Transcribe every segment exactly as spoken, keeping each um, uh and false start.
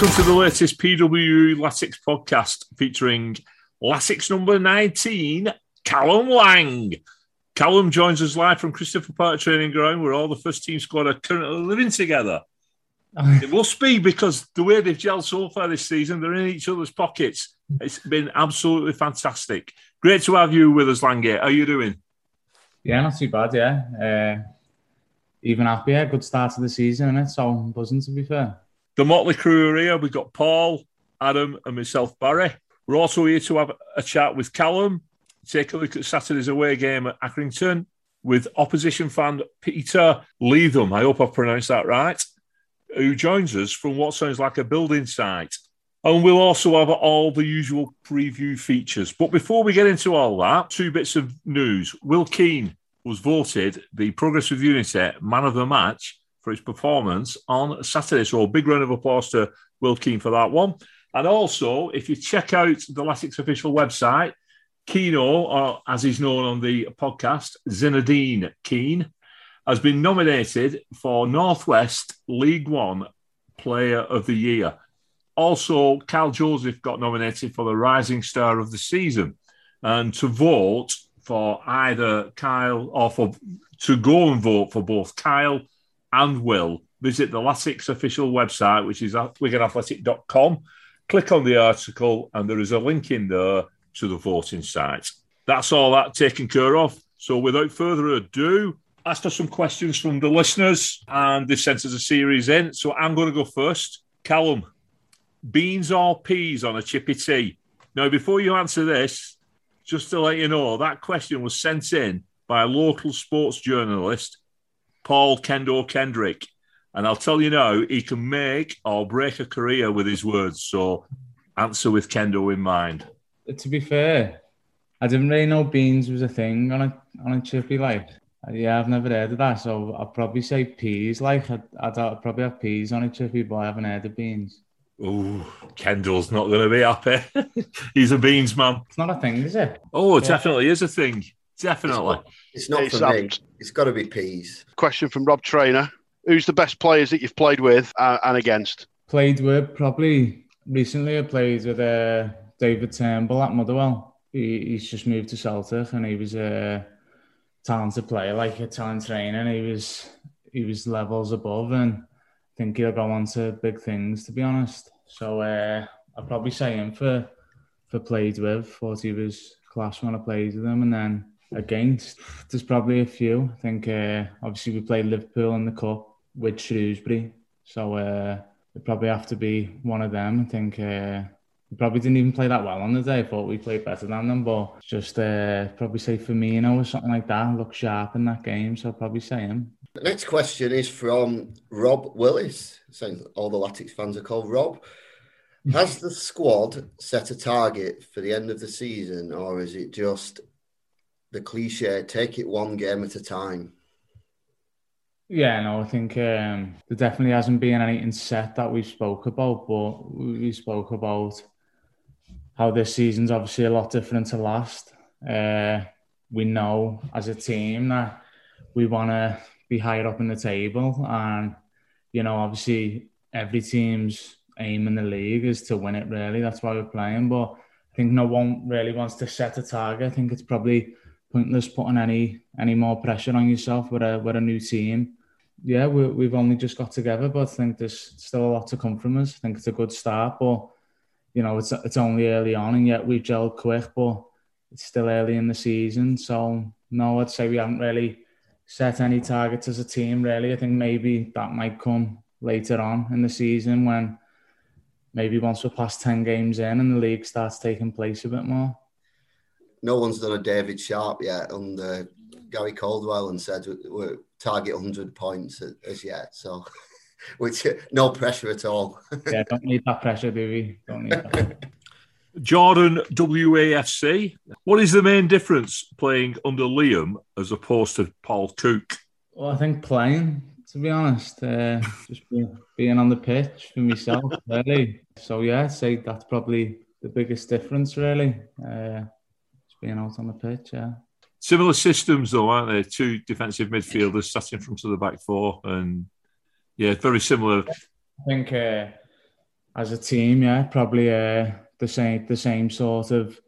Welcome to the latest P W Latics podcast featuring Latics number nineteen, Callum Lang. Callum joins us live from Christopher Park Training Ground, where all the first team squad are currently living together. It must be because the way they've gelled so far this season, they're in each other's pockets. It's been absolutely fantastic. Great to have you with us, Langate. How are you doing? Yeah, not too bad, yeah. Uh, even happier. Good start to the season, isn't it? So I'm buzzing, to be fair. The motley crew are here. We've got Paul, Adam and myself, Barry. We're also here to have a chat with Callum, take a look at Saturday's away game at Accrington with opposition fan Peter Leatham. I hope I've pronounced that right. Who joins us from what sounds like a building site. And we'll also have all the usual preview features. But before we get into all that, two bits of news. Will Keane was voted the Progressive Unity Man of the Match for his performance on Saturday. So a big round of applause to Will Keane for that one. And also, if you check out the Latics official website, Keano, or as he's known on the podcast, Zinedine Keane, has been nominated for Northwest League One Player of the Year. Also, Kyle Joseph got nominated for the Rising Star of the Season. And to vote for either Kyle, or for to go and vote for both Kyle and Will, visit the Latics official website, which is at wigan athletic dot com. Click on the article, and there is a link in there to the voting site. That's all that taken care of. So without further ado, asked us some questions from the listeners, and they've sent us a series in. So I'm going to go first. Callum, beans or peas on a chippy tea? Now, before you answer this, just to let you know, that question was sent in by a local sports journalist, Paul Kendall Kendrick. And I'll tell you now, he can make or break a career with his words. So answer with Kendall in mind. To be fair, I didn't really know beans was a thing on a on a chippy, like. Yeah, I've never heard of that, so I'd probably say peas. Like, I'd, I'd, I'd probably have peas on a chippy, but I haven't heard of beans. Ooh, Kendall's not going to be happy. He's a beans man. It's not a thing, is it? Oh, it yeah. definitely is a thing. Definitely. It's not, it's not hey, for Sam. me. It's got to be peas. Question from Rob Traynor. Who's the best players that you've played with and, and against? Played with, probably recently I played with uh, David Turnbull at Motherwell. He, he's just moved to Celtic, and he was a... Uh, talented player, like a talent trainer, and he was he was levels above, and I think he'll go on to big things, to be honest. So uh, I'd probably say him for for played with. Thought he was class when I played with him, and then against, there's probably a few. I think uh, obviously we played Liverpool in the cup with Shrewsbury, so uh, it'd probably have to be one of them. I think uh, we probably didn't even play that well on the day. I thought we played better than them, but just uh, probably say Firmino or something like that. Looked sharp in that game, so I'd probably say him. The next question is from Rob Willis. Sounds like all the Latics fans are called Rob. Has the squad set a target for the end of the season, or is it just the cliche, take it one game at a time? Yeah, no, I think um, there definitely hasn't been anything set that we've spoke about, but we spoke about how this season's obviously a lot different to last. Uh, we know as a team that we want to be higher up in the table, and, you know, obviously every team's aim in the league is to win it, really. That's why we're playing, but I think no one really wants to set a target. I think it's probably pointless putting any any more pressure on yourself with a, with a new team. Yeah, we, we've only just got together, but I think there's still a lot to come from us. I think it's a good start, but, you know, it's it's only early on, and yet we've gelled quick, but it's still early in the season. So, no, I'd say we haven't really set any targets as a team, really. I think maybe that might come later on in the season when maybe once we're past ten games in and the league starts taking place a bit more. No one's done a David Sharp yet under Gary Caldwell and said we're target one hundred points as yet. So, which no pressure at all. Yeah, don't need that pressure, do we? Don't need that. Jordan W A F C. What is the main difference playing under Liam as opposed to Paul Cook? Well, I think playing, to be honest, uh, just be, being on the pitch for myself, really. So yeah, I'd say that's probably the biggest difference, really. Uh, Being out on the pitch, yeah. Similar systems, though, aren't they? Two defensive midfielders sat in front of the back four, and yeah, very similar. I think uh, as a team, yeah, probably uh, the same the same sort of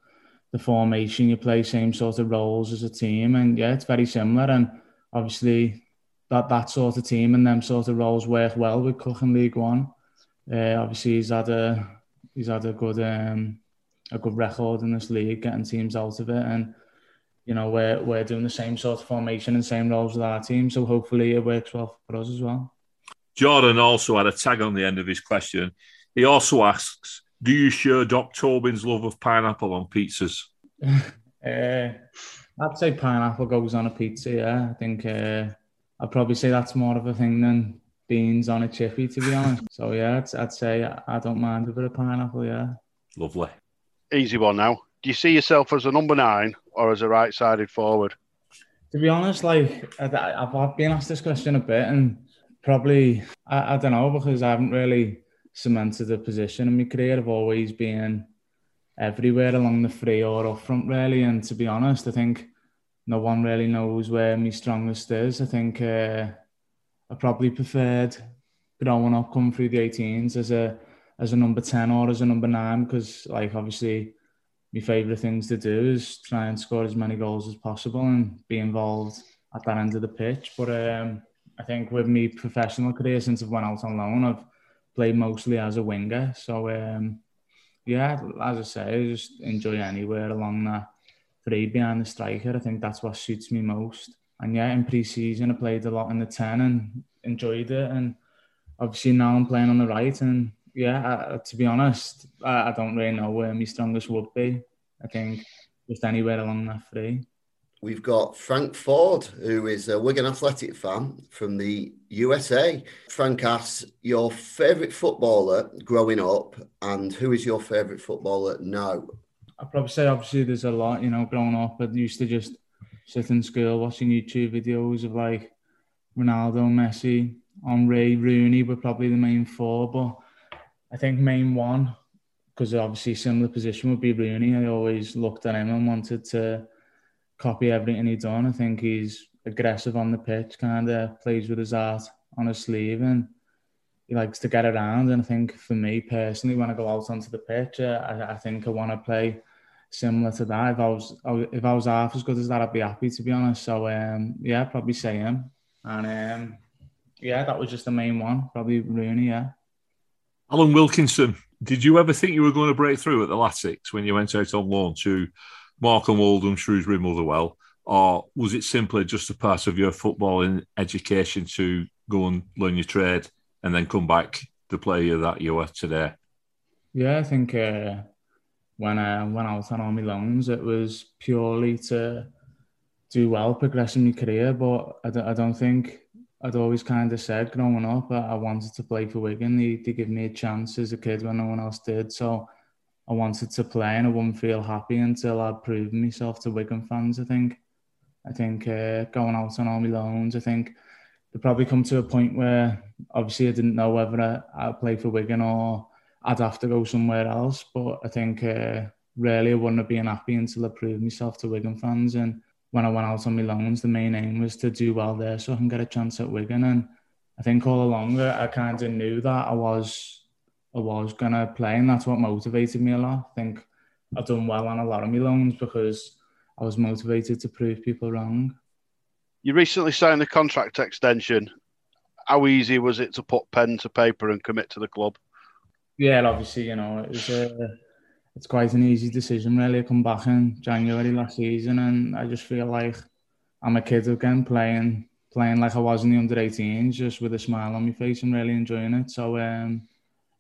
the formation you play, same sort of roles as a team, and yeah, it's very similar. And obviously that that sort of team and them sort of roles work well with Cook in League One. Uh, obviously he's had a he's had a good um, a good record in this league, getting teams out of it, and you know we're we're doing the same sort of formation and same roles with our team, so hopefully it works well for us as well. Jordan also had a tag on the end of his question. He also asks, do you share Doc Tobin's love of pineapple on pizzas? uh, I'd say pineapple goes on a pizza, yeah. I think uh, I'd probably say that's more of a thing than beans on a chippy, to be honest. So, yeah, I'd, I'd say I don't mind a bit of pineapple, yeah. Lovely. Easy one now. Do you see yourself as a number nine or as a right-sided forward? To be honest, like, I've, I've been asked this question a bit, and probably, I, I don't know, because I haven't really cemented a position in my career. I've always been everywhere along the free or up front, really. And to be honest, I think no one really knows where my strongest is. I think uh, I probably preferred growing up, coming through the eighteens as a as a number ten or as a number nine, because like obviously my favourite things to do is try and score as many goals as possible and be involved at that end of the pitch. But um, I think with my professional career, since I've went out on loan, I've played mostly as a winger. So, um, yeah, as I say, I just enjoy anywhere along that three behind the striker. I think that's what suits me most. And, yeah, in pre-season, I played a lot in the ten and enjoyed it. And obviously now I'm playing on the right. And, yeah, I, to be honest, I, I don't really know where my strongest would be. I think just anywhere along that three. We've got Frank Ford, who is a Wigan Athletic fan from the U S A. Frank asks, your favourite footballer growing up, and who is your favourite footballer now? I'd probably say, obviously, there's a lot. You know, growing up, I used to just sit in school watching YouTube videos of, like, Ronaldo, Messi, Henri, Rooney were probably the main four. But I think main one, because obviously similar position, would be Rooney. I always looked at him and wanted to copy everything he's done. I think he's aggressive on the pitch, kind of plays with his heart on his sleeve, and he likes to get around. And I think for me personally, when I go out onto the pitch, uh, I, I think I want to play similar to that. If I was if I was half as good as that, I'd be happy, to be honest. So um, yeah, I'd probably say him. And um, yeah, that was just the main one, probably Rooney. Yeah. Alan Wilkinson, did you ever think you were going to break through at the Latics when you went out on loan to Markham, Oldham, Shrewsbury, Motherwell, or was it simply just a part of your footballing education to go and learn your trade and then come back the player that you are today? Yeah, I think uh, when I when I was on all my loans, it was purely to do well, progress in my career. But I don't, I don't think I'd always kind of said growing up I wanted to play for Wigan. They they gave me a chance as a kid when no one else did, so I wanted to play, and I wouldn't feel happy until I'd proven myself to Wigan fans, I think. I think uh, going out on all my loans, I think they probably come to a point where obviously I didn't know whether I, I'd play for Wigan or I'd have to go somewhere else. But I think uh, really I wouldn't have been happy until I proved myself to Wigan fans. And when I went out on my loans, the main aim was to do well there so I can get a chance at Wigan. And I think all along I, I kind of knew that I was... I was going to play, and that's what motivated me a lot. I think I've done well on a lot of my loans because I was motivated to prove people wrong. You recently signed a contract extension. How easy was it to put pen to paper and commit to the club? Yeah, obviously, you know, it was a, it's quite an easy decision, really. I come back in January last season and I just feel like I'm a kid again, playing playing like I was in the under eighteens, just with a smile on my face and really enjoying it. So, um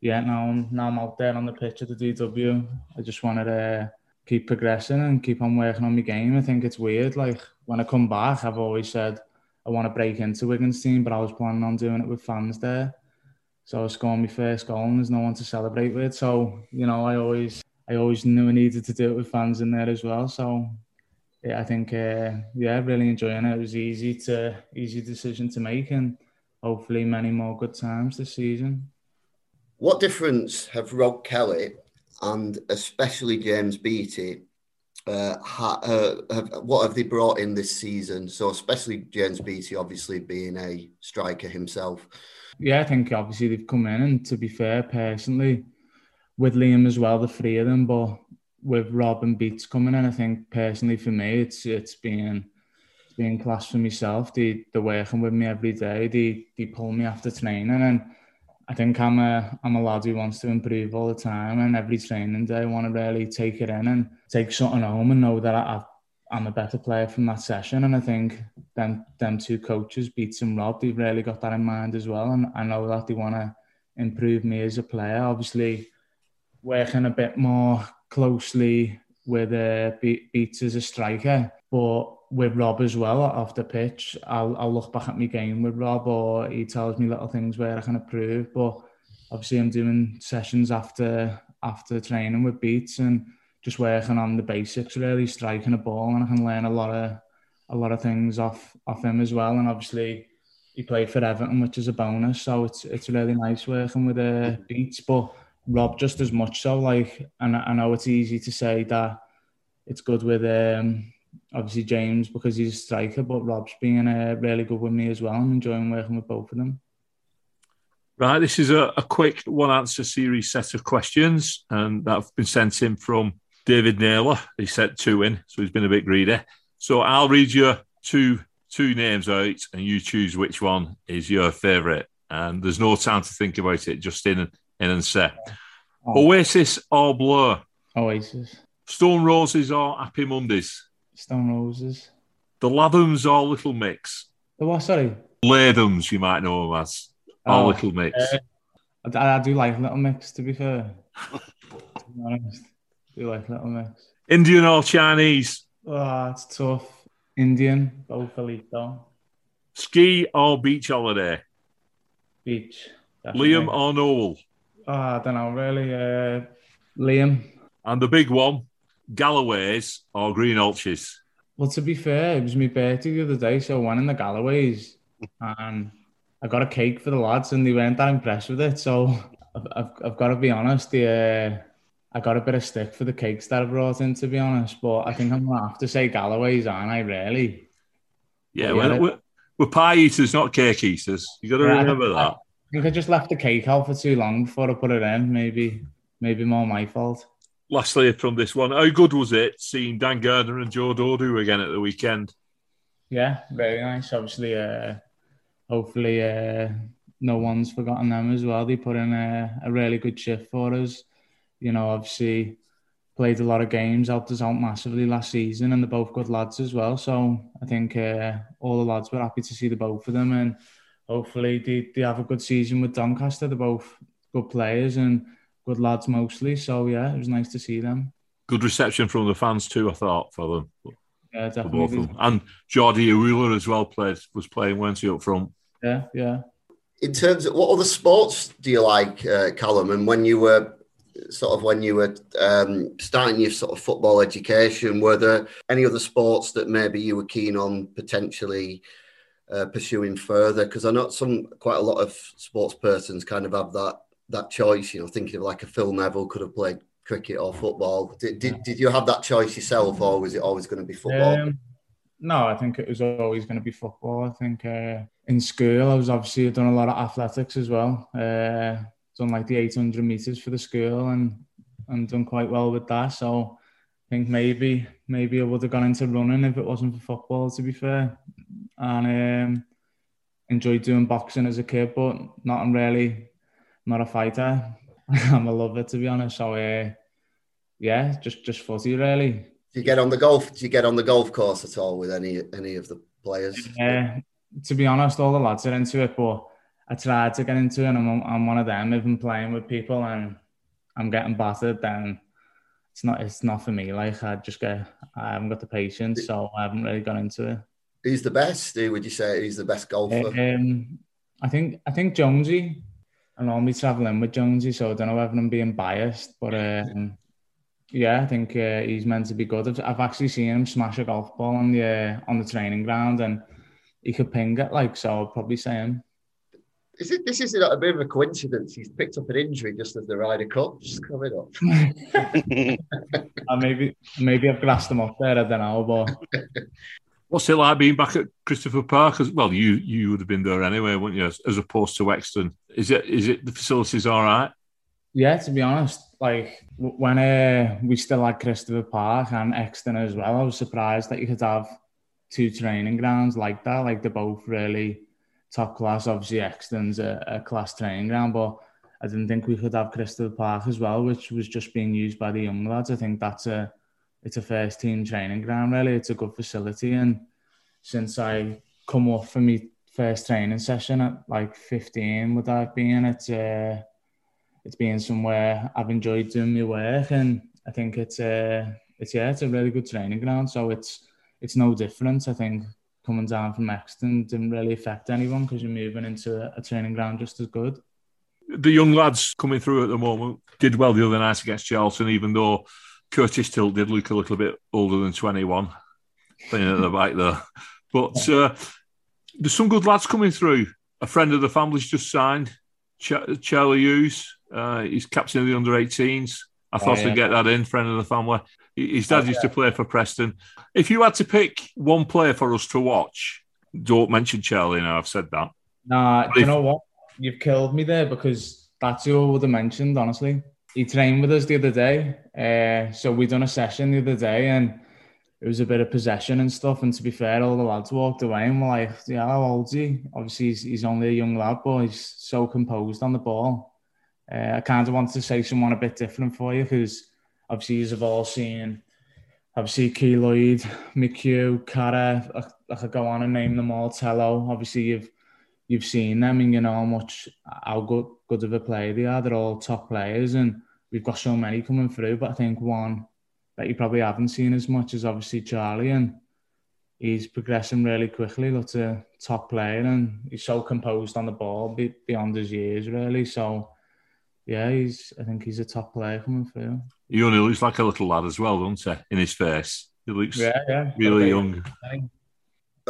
yeah, now I'm, now I'm out there on the pitch at the D W. I just wanted to keep progressing and keep on working on my game. I think it's weird. Like, when I come back, I've always said I want to break into Wigan's team, but I was planning on doing it with fans there. So I scored my first goal and there's no one to celebrate with. So, you know, I always I always knew I needed to do it with fans in there as well. So, yeah, I think, uh, yeah, really enjoying it. It was easy to easy decision to make, and hopefully many more good times this season. What difference have Rod Kelly and especially James Beattie, uh, ha, uh, have, what have they brought in this season? So especially James Beattie, obviously being a striker himself. Yeah, I think obviously they've come in, and to be fair, personally, with Liam as well, the three of them, but with Rob and Beats coming in, I think personally for me, it's it's been it's been class for myself. They they're working with me every day. They they pull me after training, and I think I'm a I'm a lad who wants to improve all the time. And every training day, I want to really take it in and take something home and know that I, I I'm a better player from that session. And I think them them two coaches, Beats and Rob, they've really got that in mind as well. And I know that they want to improve me as a player. Obviously, working a bit more closely with uh, Beats as a striker, but with Rob as well off the pitch, I'll, I'll look back at my game with Rob, or he tells me little things where I can improve. But obviously, I'm doing sessions after after training with Beats and just working on the basics, really, striking a ball, and I can learn a lot of a lot of things off off him as well. And obviously, he played for Everton, which is a bonus. So it's it's really nice working with uh, Beats, but Rob just as much so. Like, and I know it's easy to say that it's good with um, obviously James because he's a striker, but Rob's being uh, really good with me as well. I'm enjoying working with both of them. Right, this is a, a quick one-answer series set of questions, and that have been sent in from David Naylor. He sent two in, so he's been a bit greedy. So I'll read you two two names out, and you choose which one is your favourite. And there's no time to think about it, just in and in and set. Oh. Oasis or Blur? Oasis. Stone Roses or Happy Mondays? Stone Roses. The Lathams or Little Mix? The what, sorry? Lathams, you might know them as. Or oh, Little Mix? Uh, I, I do like Little Mix, to be fair. To be honest, I do like Little Mix. Indian or Chinese? Oh, it's tough. Indian, both elite though. Ski or beach holiday? Beach. Definitely. Liam or Noel? Oh, I don't know, really. Uh, Liam. And the big one, Galloway's or Green Ulches? Well, to be fair, it was my birthday the other day, so I went in the Galloway's and I got a cake for the lads and they weren't that impressed with it. So I've, I've, I've got to be honest, the, uh, I got a bit of stick for the cakes that I brought in, to be honest. But I think I'm going to have to say Galloway's, aren't I, really? Yeah, well, we're, we're pie eaters, not cake eaters. You got to yeah, remember that. I, I think I just left the cake out for too long before I put it in. Maybe, maybe more my fault. Lastly, from this one, how good was it seeing Dan Gardner and Joe Dodu again at the weekend? Yeah, very nice. Obviously, uh, hopefully uh, no one's forgotten them as well. They put in a, a really good shift for us. You know, obviously played a lot of games, helped us out massively last season, and they're both good lads as well. So I think uh, all the lads were happy to see the both of them, and hopefully they, they have a good season with Doncaster. They're both good players and good lads mostly. So, yeah, it was nice to see them. Good reception from the fans too, I thought, for them. Yeah, definitely. For both of them. And Jordi Awula as well played, was playing, weren't he, up front? Yeah, yeah. In terms of what other sports do you like, uh, Callum? And when you were sort of when you were um, starting your sort of football education, were there any other sports that maybe you were keen on potentially Uh, pursuing further? Because I know some quite a lot of sports persons kind of have that that choice, you know, thinking of like a Phil Neville could have played cricket or football. Did did, did you have that choice yourself, or was it always going to be football? Um, no, I think it was always going to be football. I think uh, in school I was obviously done a lot of athletics as well. Uh, done like the eight hundred metres for the school and and done quite well with that. So I think maybe maybe I would have gone into running if it wasn't for football, to be fair. And um, enjoyed doing boxing as a kid, but not I'm really not a fighter. I'm a lover, to be honest. So uh, yeah, just just footy really. Do you get on the golf? Do you get on the golf course at all with any any of the players? Yeah, uh, to be honest, all the lads are into it, but I tried to get into it. And I'm I'm one of them. If I'm playing with people and I'm getting battered, then it's not it's not for me. Like I just get I haven't got the patience, so I haven't really got into it. Who's the best? Who would you say who's the best golfer? Um, I think I think Jonesy. I normally travel in with Jonesy, so I don't know whether I'm being biased, but um, yeah, I think uh, he's meant to be good. I've, I've actually seen him smash a golf ball on the uh, on the training ground, and he could ping it like so. I'd probably say him. Is it? This is a bit of a coincidence. He's picked up an injury just as the Ryder Cup's coming up. maybe maybe I've grassed him off there. I don't know, but. What's it like being back at Christopher Park? As well, you you would have been there anyway, wouldn't you? As, as opposed to Exton, is it is it the facilities all right? Yeah, to be honest, like when uh, we still had Christopher Park and Exton as well, I was surprised that you could have two training grounds like that. Like they're both really top class. Obviously, Exton's a, a class training ground, but I didn't think we could have Crystal Park as well, which was just being used by the young lads. I think that's a it's a first team training ground, really. It's a good facility, and since I come up for my first training session at like fifteen, would I've been it's uh, it's been somewhere I've enjoyed doing my work, and I think it's uh, it's yeah, it's a really good training ground. So it's it's no different. I think coming down from Exton didn't really affect anyone because you're moving into a, a training ground just as good. The young lads coming through at the moment did well the other night against Charlton, even though Curtis Tilt did look a little bit older than twenty-one, playing at the back there. But uh, there's some good lads coming through. A friend of the family's just signed, Ch- Charlie Hughes. Uh, he's captain of the under eighteens. I thought oh, yeah. I'd get that in, friend of the family. His dad oh, yeah. used to play for Preston. If you had to pick one player for us to watch, don't mention Charlie now, I've said that. Nah, but do if, you know what? You've killed me there, because that's who I would have mentioned, honestly. He trained with us the other day. Uh, so we done a session the other day and it was a bit of possession and stuff. And to be fair, all the lads walked away and were like, yeah, how old's he? Obviously, he's, he's only a young lad, but he's so composed on the ball. Uh, I kind of wanted to say someone a bit different for you because obviously you've all seen, obviously, Keloid, McHugh, Cara, I, I could go on and name them all, Tello. Obviously, you've You've seen them and you know how much, how good, good of a player they are. They're all top players and we've got so many coming through. But I think one that you probably haven't seen as much is obviously Charlie, and he's progressing really quickly. That's a top player and he's so composed on the ball beyond his years, really. So, yeah, he's. I think he's a top player coming through. He only looks like a little lad as well, doesn't he, in his face? He looks yeah, yeah. really young.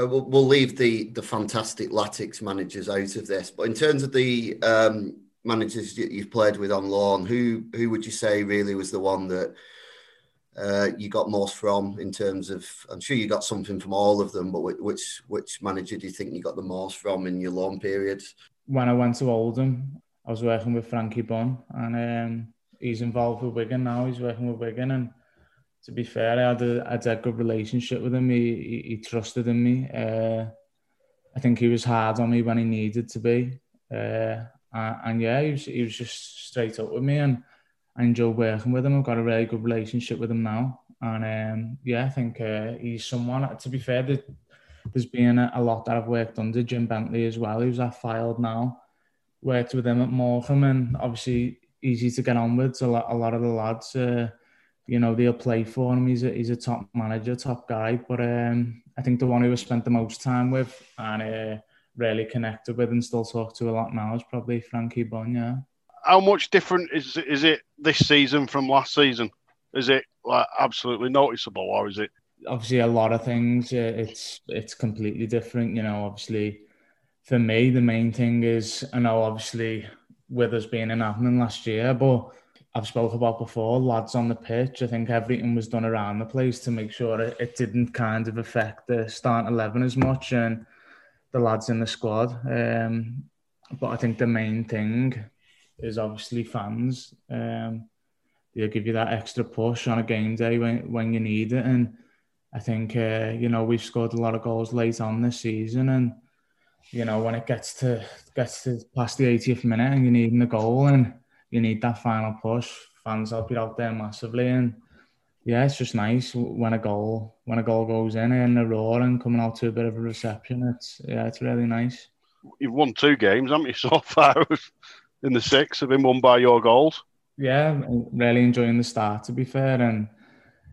Uh, we'll, we'll leave the the fantastic Latics managers out of this, but in terms of the um, managers you've played with on loan, who who would you say really was the one that uh, you got most from in terms of? I'm sure you got something from all of them, but which which manager do you think you got the most from in your loan periods? When I went to Oldham, I was working with Frankie Bunn, and um, he's involved with Wigan now. He's working with Wigan, and to be fair, I had a, I had a good relationship with him. He, he, he trusted in me. Uh, I think he was hard on me when he needed to be. Uh, and, and yeah, he was, he was just straight up with me, and I enjoyed working with him. I've got a really good relationship with him now. And um, yeah, I think uh, he's someone, to be fair, there's been a, a lot that I've worked under. Jim Bentley as well, who's at Fylde now. Worked with him at Morecambe, and obviously easy to get on with to a lot, a lot of the lads. Uh, You know, they'll play for him. He's a, he's a top manager, top guy. But um, I think the one who I spent the most time with and uh, really connected with and still talk to a lot now is probably Frankie Bunn, yeah. How much different is is it this season from last season? Is it like absolutely noticeable, or is it? Obviously, a lot of things. It's it's completely different. You know, obviously, for me, the main thing is, I know, obviously, with us being in happening last year, but I've spoken about before, lads on the pitch. I think everything was done around the place to make sure it, it didn't kind of affect the starting eleven as much and the lads in the squad. Um, but I think the main thing is obviously fans. Um, they'll give you that extra push on a game day when, when you need it. And I think, uh, you know, we've scored a lot of goals late on this season, and, you know, when it gets to gets to past the eightieth minute and you're needing a goal and you need that final push, fans help you out there massively. And yeah, it's just nice when a goal when a goal goes in and a roar and coming out to a bit of a reception. It's yeah, it's really nice. You've won two games, haven't you, so far? In the six, have been won by your goals. Yeah, really enjoying the start, to be fair, and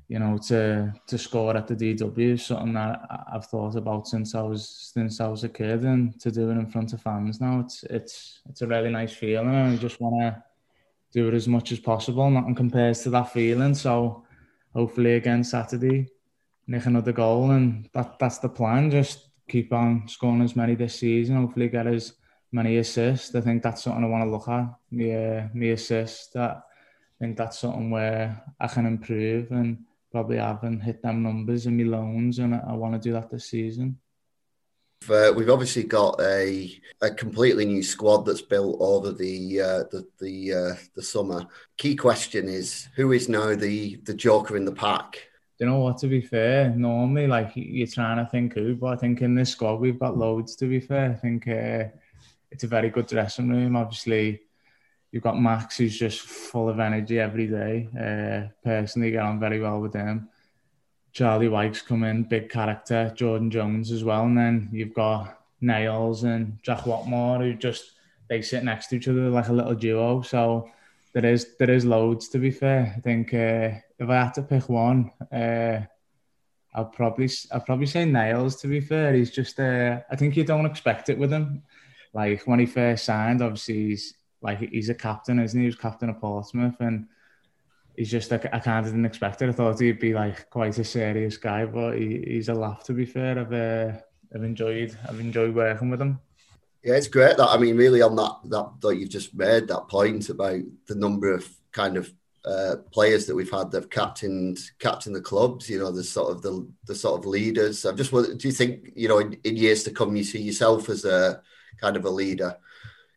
you know, to to score at the D W is something that I've thought about since I was since I was a kid, and to do it in front of fans now, it's it's it's a really nice feeling, and I just want to do it as much as possible. Nothing compares to that feeling. So hopefully again Saturday, nick another goal, and that that's the plan. Just keep on scoring as many this season. Hopefully get as many assists. I think that's something I want to look at. Yeah, me assists. That I think that's something where I can improve and probably haven't hit them numbers in my loans, and I, I want to do that this season. Uh, we've obviously got a a completely new squad that's built over the uh, the the, uh, the summer. Key question is, who is now the the joker in the pack? You know what, to be fair, normally like you're trying to think who, but I think in this squad we've got loads, to be fair. I think uh, it's a very good dressing room. Obviously you've got Max, who's just full of energy every day. Uh, personally, get on very well with him. Charlie White's come in, big character. Jordan Jones as well. And then you've got Nails and Jack Watmore, who just, they sit next to each other like a little duo. So there is there is loads, to be fair. I think uh, if I had to pick one, uh, I'd probably I'd probably say Nails, to be fair. He's just, uh, I think you don't expect it with him. Like when he first signed, obviously he's, like he's a captain, isn't he? He was captain of Portsmouth, and he's just, I, I kind of didn't expect it. I thought he'd be like quite a serious guy, but he, he's a laugh, to be fair. I've uh, I've enjoyed I've enjoyed working with him. Yeah, it's great that, I mean, really on that that that you've just made that point about the number of kind of uh, players that we've had that've captained captained the clubs. You know, the sort of the the sort of leaders. I'm just, do you think, you know, in, in years to come you see yourself as a kind of a leader?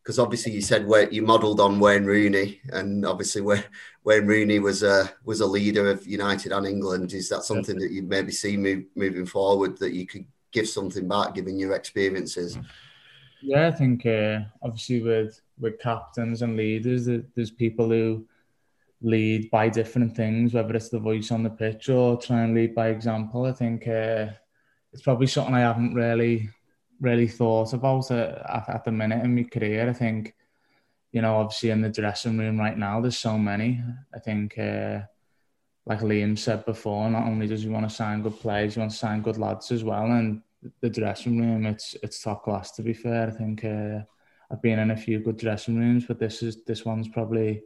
Because obviously you said you modelled on Wayne Rooney, and obviously Wayne Rooney was a was a leader of United and England. Is that something that you maybe see move, moving forward, that you could give something back, given your experiences? Yeah, I think uh, obviously with with captains and leaders, there's people who lead by different things, whether it's the voice on the pitch or try and lead by example. I think uh, it's probably something I haven't really. really thought about it at, at the minute in my career. I think, you know, obviously in the dressing room right now, there's so many. I think, uh, like Liam said before, not only does he want to sign good players, he wants to sign good lads as well. And the dressing room, it's it's top class, to be fair. I think uh, I've been in a few good dressing rooms, but this is this one's probably,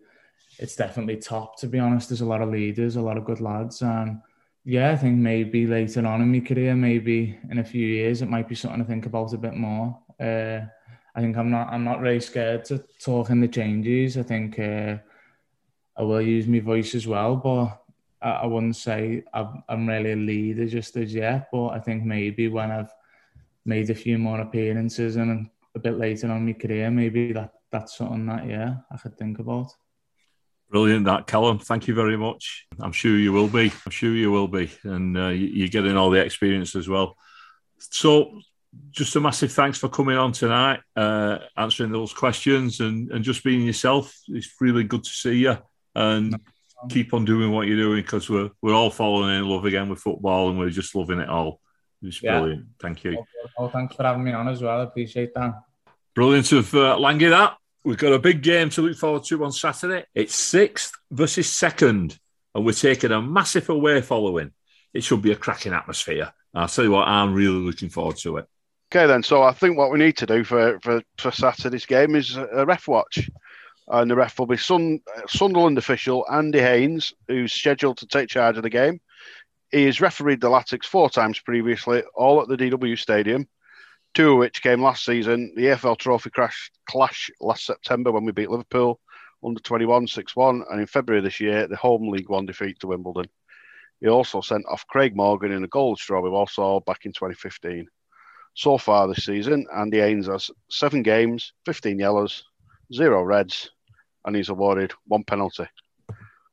it's definitely top, to be honest. There's a lot of leaders, a lot of good lads, and yeah, I think maybe later on in my career, maybe in a few years, it might be something to think about a bit more. Uh, I think I'm not I'm not really scared to talk in the changes. I think uh, I will use my voice as well, but I, I wouldn't say I'm, I'm really a leader just as yet. But I think maybe when I've made a few more appearances and a bit later on in my career, maybe that, that's something that, yeah, I could think about. Brilliant that, Callum. Thank you very much. I'm sure you will be. I'm sure you will be. And uh, you're getting all the experience as well. So just a massive thanks for coming on tonight, uh, answering those questions and, and just being yourself. It's really good to see you. And keep on doing what you're doing, because we're, we're all falling in love again with football, and we're just loving it all. It's brilliant. Yeah. Thank you. Well, thanks for having me on as well. I appreciate that. Brilliant of uh, Langy that. We've got a big game to look forward to on Saturday. It's sixth versus second, and we're taking a massive away following. It should be a cracking atmosphere. I'll tell you what, I'm really looking forward to it. Okay, then. So I think what we need to do for, for, for Saturday's game is a ref watch. And the ref will be Sun, Sunderland official Andy Haynes, who's scheduled to take charge of the game. He has refereed the Latics four times previously, all at the D W Stadium. Two of which came last season, the A F L Trophy crash, clash last September when we beat Liverpool under twenty-one six one, and in February this year, the home League One defeat to Wimbledon. He also sent off Craig Morgan in a goal straw we all saw back in twenty fifteen. So far this season, Andy Haynes has seven games, fifteen yellows, zero reds, and he's awarded one penalty.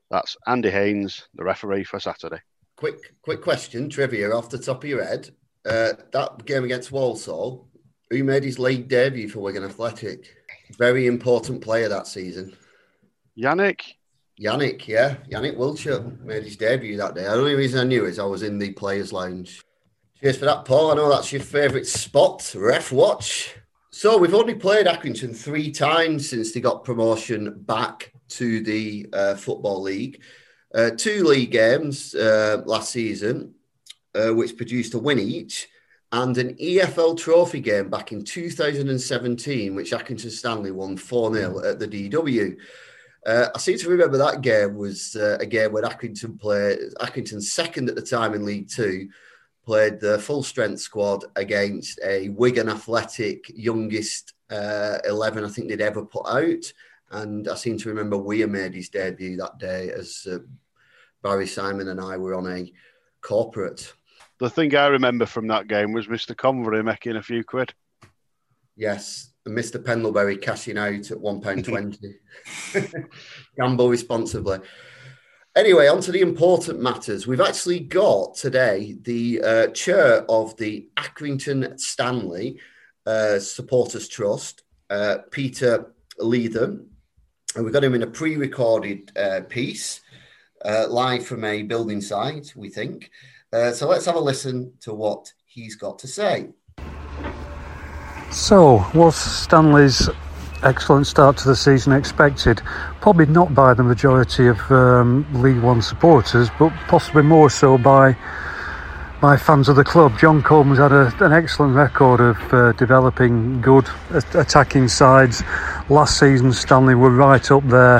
That's Andy Haynes, the referee for Saturday. Quick, quick question, trivia off the top of your head. Uh, that game against Walsall, who made his league debut for Wigan Athletic? Very important player that season. Yannick? Yannick, yeah. Yannick Wiltshire made his debut that day. The only reason I knew is I was in the players' lounge. Cheers for that, Paul. I know that's your favourite spot, ref watch. So we've only played Accrington three times since they got promotion back to the uh, Football League. Uh, two league games uh, last season, Uh, which produced a win each, and an E F L Trophy game back in two thousand seventeen, which Accrington Stanley won four nil at the D W. Uh, I seem to remember that game was uh, a game when Accrington played, Accrington second at the time in League Two, played the full-strength squad against a Wigan Athletic youngest uh, eleven I think they'd ever put out, and I seem to remember Weir made his debut that day as uh, Barry Simon and I were on a corporate. the thing I remember from that game was Mister Convery making a few quid. Yes, and Mister Pendlebury cashing out at one pound twenty. Gamble responsibly. Anyway, on to the important matters. We've actually got today the uh, chair of the Accrington Stanley uh, Supporters Trust, uh, Peter Leatham. And we got him in a pre-recorded uh, piece, uh, live from a building site, we think. Uh, so let's have a listen to what he's got to say. So, was Stanley's excellent start to the season expected? Probably not by the majority of um, League One supporters, but possibly more so by by fans of the club. John Coleman's had a, an excellent record of uh, developing good at- attacking sides. Last season, Stanley were right up there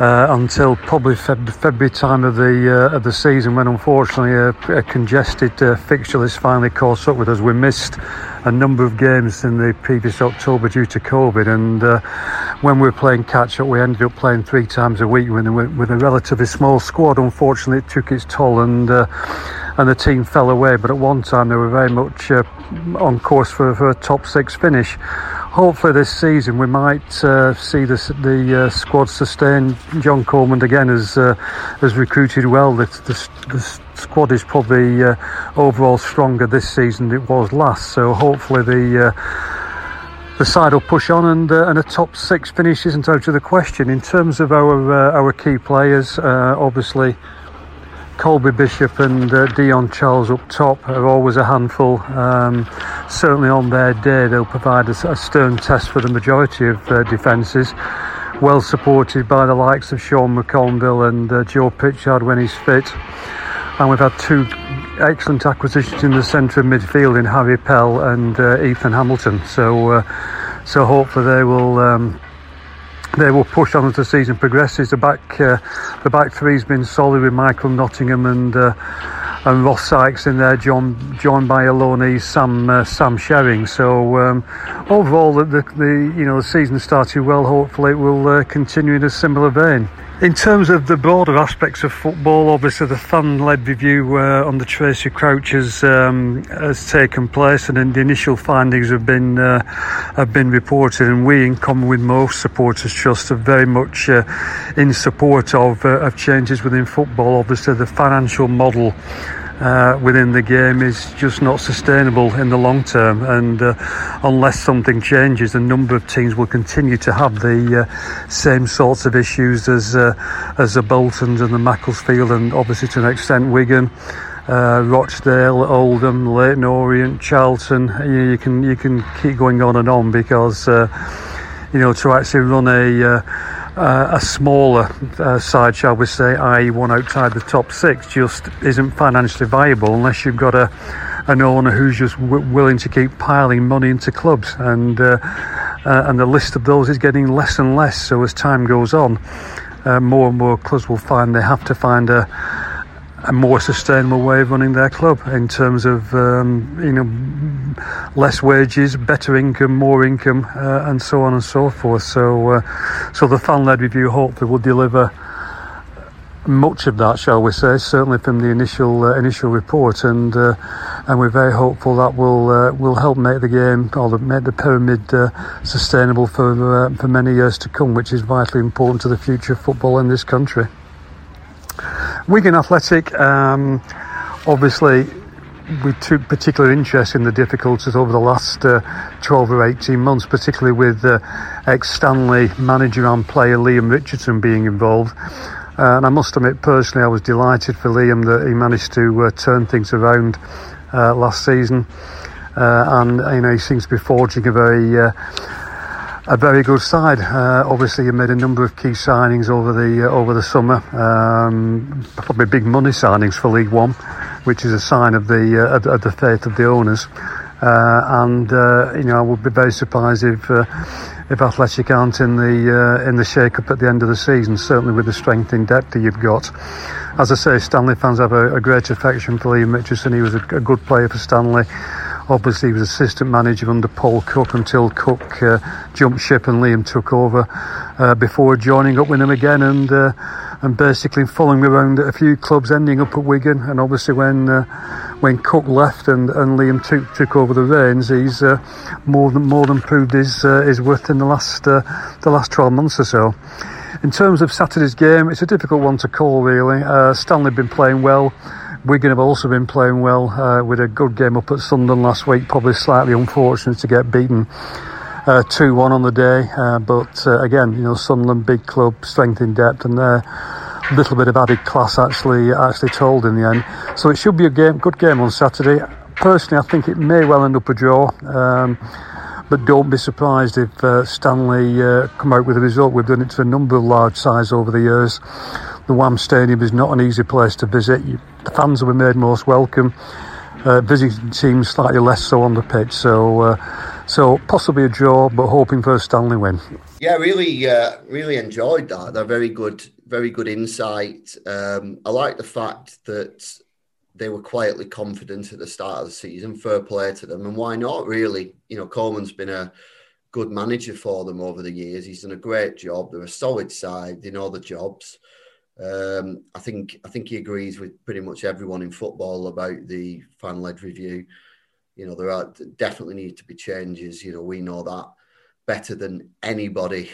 uh, until probably Feb- February time of the uh, of the season, when unfortunately a, a congested uh, fixture list finally caught up with us. We missed a number of games in the previous October due to COVID, and uh, when we were playing catch up, we ended up playing three times a week with, with a relatively small squad. Unfortunately, it took its toll, and uh, and the team fell away, but at one time they were very much uh, on course for, for a top six finish. Hopefully this season we might uh, see the, the uh, squad sustain. John Coleman again has, uh, has recruited well. The, the, the squad is probably uh, overall stronger this season than it was last, so hopefully the uh, the side will push on, and, uh, and a top six finish isn't out of the question. In terms of our uh, our key players, uh, obviously Colby Bishop and uh, Dion Charles up top are always a handful. Um, certainly on their day they'll provide a, a stern test for the majority of uh, defences, well supported by the likes of Sean McConville and uh, Joe Pritchard when he's fit. And we've had two excellent acquisitions in the centre of midfield in Harry Pell and uh, Ethan Hamilton. So, uh, so hopefully they will um, they will push on as the season progresses. The back uh, the back three's been solid with Michael Nottingham and uh, and Ross Sykes in there, joined joined by Eloni Sam uh, Sam Sherring. So um, overall, the, the the you know the season started well. Hopefully, it will uh, continue in a similar vein. In terms of the broader aspects of football, obviously the fan-led review uh, on the Tracy Crouchers um, has taken place, and the initial findings have been uh, have been reported. And we, in common with most supporters trust, are very much uh, in support of uh, of changes within football. Obviously, the financial model Uh, within the game is just not sustainable in the long term, and uh, unless something changes, a number of teams will continue to have the uh, same sorts of issues as uh, as the Boltons and the Macclesfield, and obviously to an extent Wigan, uh, Rochdale, Oldham, Leighton Orient, Charlton. You, you can you can keep going on and on, because uh, you know to actually run a uh, Uh, a smaller uh, side, shall we say, that is one outside the top six, just isn't financially viable unless you've got a an owner who's just w- willing to keep piling money into clubs, and uh, uh, and the list of those is getting less and less. So as time goes on, uh, more and more clubs will find they have to find a a more sustainable way of running their club in terms of um, you know less wages, better income, more income, uh, and so on and so forth. So, uh, so the fan-led review hopefully will deliver much of that, shall we say? Certainly from the initial uh, initial report, and uh, and we're very hopeful that will uh, will help make the game or the, make the pyramid uh, sustainable for uh, for many years to come, which is vitally important to the future of football in this country. Wigan Athletic, um, obviously, we took particular interest in the difficulties over the last uh, twelve or eighteen months, particularly with uh, ex-Stanley manager and player Liam Richardson being involved. Uh, and I must admit, personally, I was delighted for Liam that he managed to uh, turn things around uh, last season. Uh, and, you know, he seems to be forging a very... Uh, A very good side. Uh, obviously, you made a number of key signings over the uh, over the summer. Um, probably big money signings for League One, which is a sign of the uh, of, of the faith of the owners. Uh, and uh, you know, I would be very surprised if uh, if Athletic aren't in the uh, in the shake-up at the end of the season. Certainly, with the strength in depth that you've got. As I say, Stanley fans have a, a great affection for Liam Richardson. He was a, a good player for Stanley. Obviously, he was assistant manager under Paul Cook until Cook uh, jumped ship and Liam took over uh, before joining up with him again and uh, and basically following around at a few clubs, ending up at Wigan. And obviously, when uh, when Cook left and, and Liam took took over the reins, he's uh, more than more than proved his uh, his worth in the last uh, the last twelve months or so. In terms of Saturday's game, it's a difficult one to call really. Uh, Stanley have been playing well. Wigan have also been playing well uh, with a good game up at Sunderland last week, probably slightly unfortunate to get beaten uh, two one on the day, uh, but uh, again, you know, Sunderland, big club, strength in depth, and their little bit of added class actually actually told in the end. So it should be a game, good game on Saturday. Personally, I think it may well end up a draw, um, but don't be surprised if uh, Stanley uh, come out with a result. We've done it to a number of large sides over the years. The W A M Stadium is not an easy place to visit. The fans will be made most welcome. Uh, visiting teams slightly less so on the pitch. So, uh, so possibly a draw, but hoping for a Stanley win. Yeah, really, uh, really enjoyed that. They're very good, very good insight. Um, I like the fact that they were quietly confident at the start of the season. Fair play to them, and why not? Really, you know, Coleman's been a good manager for them over the years. He's done a great job. They're a solid side. They know the jobs. Um, I think I think he agrees with pretty much everyone in football about the fan-led review. You know, there are definitely need to be changes. You know, we know that better than anybody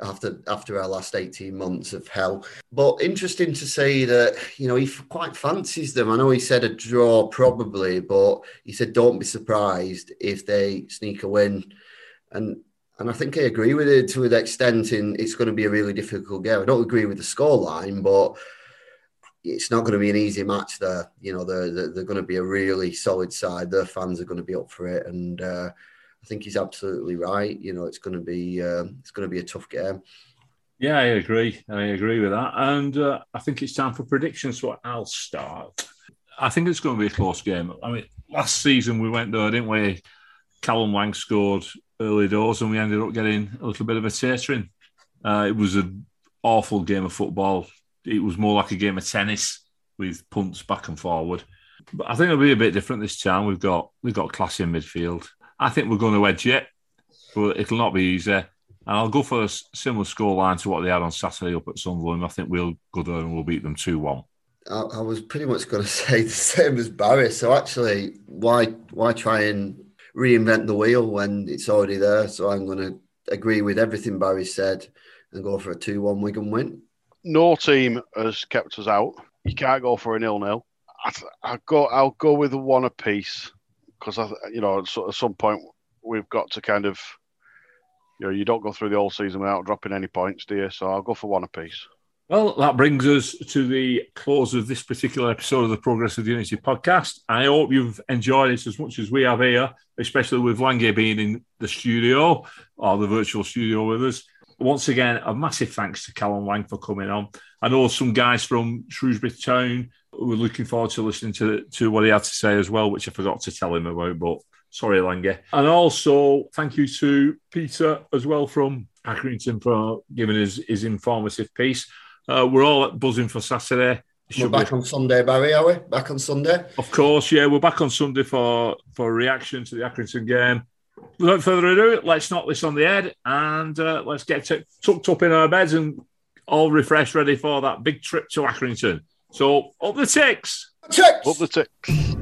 after after our last eighteen months of hell. But interesting to see that, you know, he quite fancies them. I know he said a draw probably, but he said don't be surprised if they sneak a win. And And I think I agree with it to an extent in it's going to be a really difficult game. I don't agree with the scoreline, but it's not going to be an easy match there. You know, they're, they're going to be a really solid side. Their fans are going to be up for it. And uh, I think he's absolutely right. You know, it's going to be uh, it's going to be a tough game. Yeah, I agree. I agree with that. And uh, I think it's time for predictions, so I'll start. I think it's going to be a close game. I mean, last season we went there, didn't we? Callum Lang scored early doors, and we ended up getting a little bit of a teetering. Uh, it was an awful game of football. It was more like a game of tennis with punts back and forward. But I think it'll be a bit different this time. We've got we've got class in midfield. I think we're going to edge it, but it'll not be easy. And I'll go for a similar scoreline to what they had on Saturday up at Sunderland. I think we'll go there and we'll beat them two one. I, I was pretty much going to say the same as Barry. So actually, why why try and reinvent the wheel when it's already there? So I'm going to agree with everything Barry said and go for a two one Wigan win. No team has kept us out. You can't go for a nil-nil. I'll go, I'll go with one apiece because, I, you know, at some point we've got to kind of, you know, you don't go through the whole season without dropping any points, do you? So I'll go for one apiece. Well, that brings us to the close of this particular episode of the Progress of Unity podcast. I hope you've enjoyed it as much as we have here, especially with Lange being in the studio or the virtual studio with us. Once again, a massive thanks to Callum Lang for coming on. I know some guys from Shrewsbury Town were looking forward to listening to, to what he had to say as well, which I forgot to tell him about, but sorry, Lange. And also, thank you to Peter as well from Accrington for giving us his informative piece. Uh, we're all buzzing for Saturday. Should we're back we... on Sunday, Barry, are we? Back on Sunday? Of course, yeah. We're back on Sunday for, for a reaction to the Accrington game. Without further ado, let's knock this on the head and uh, let's get t- tucked up in our beds and all refreshed, ready for that big trip to Accrington. So, up the ticks! Ticks! Up the ticks!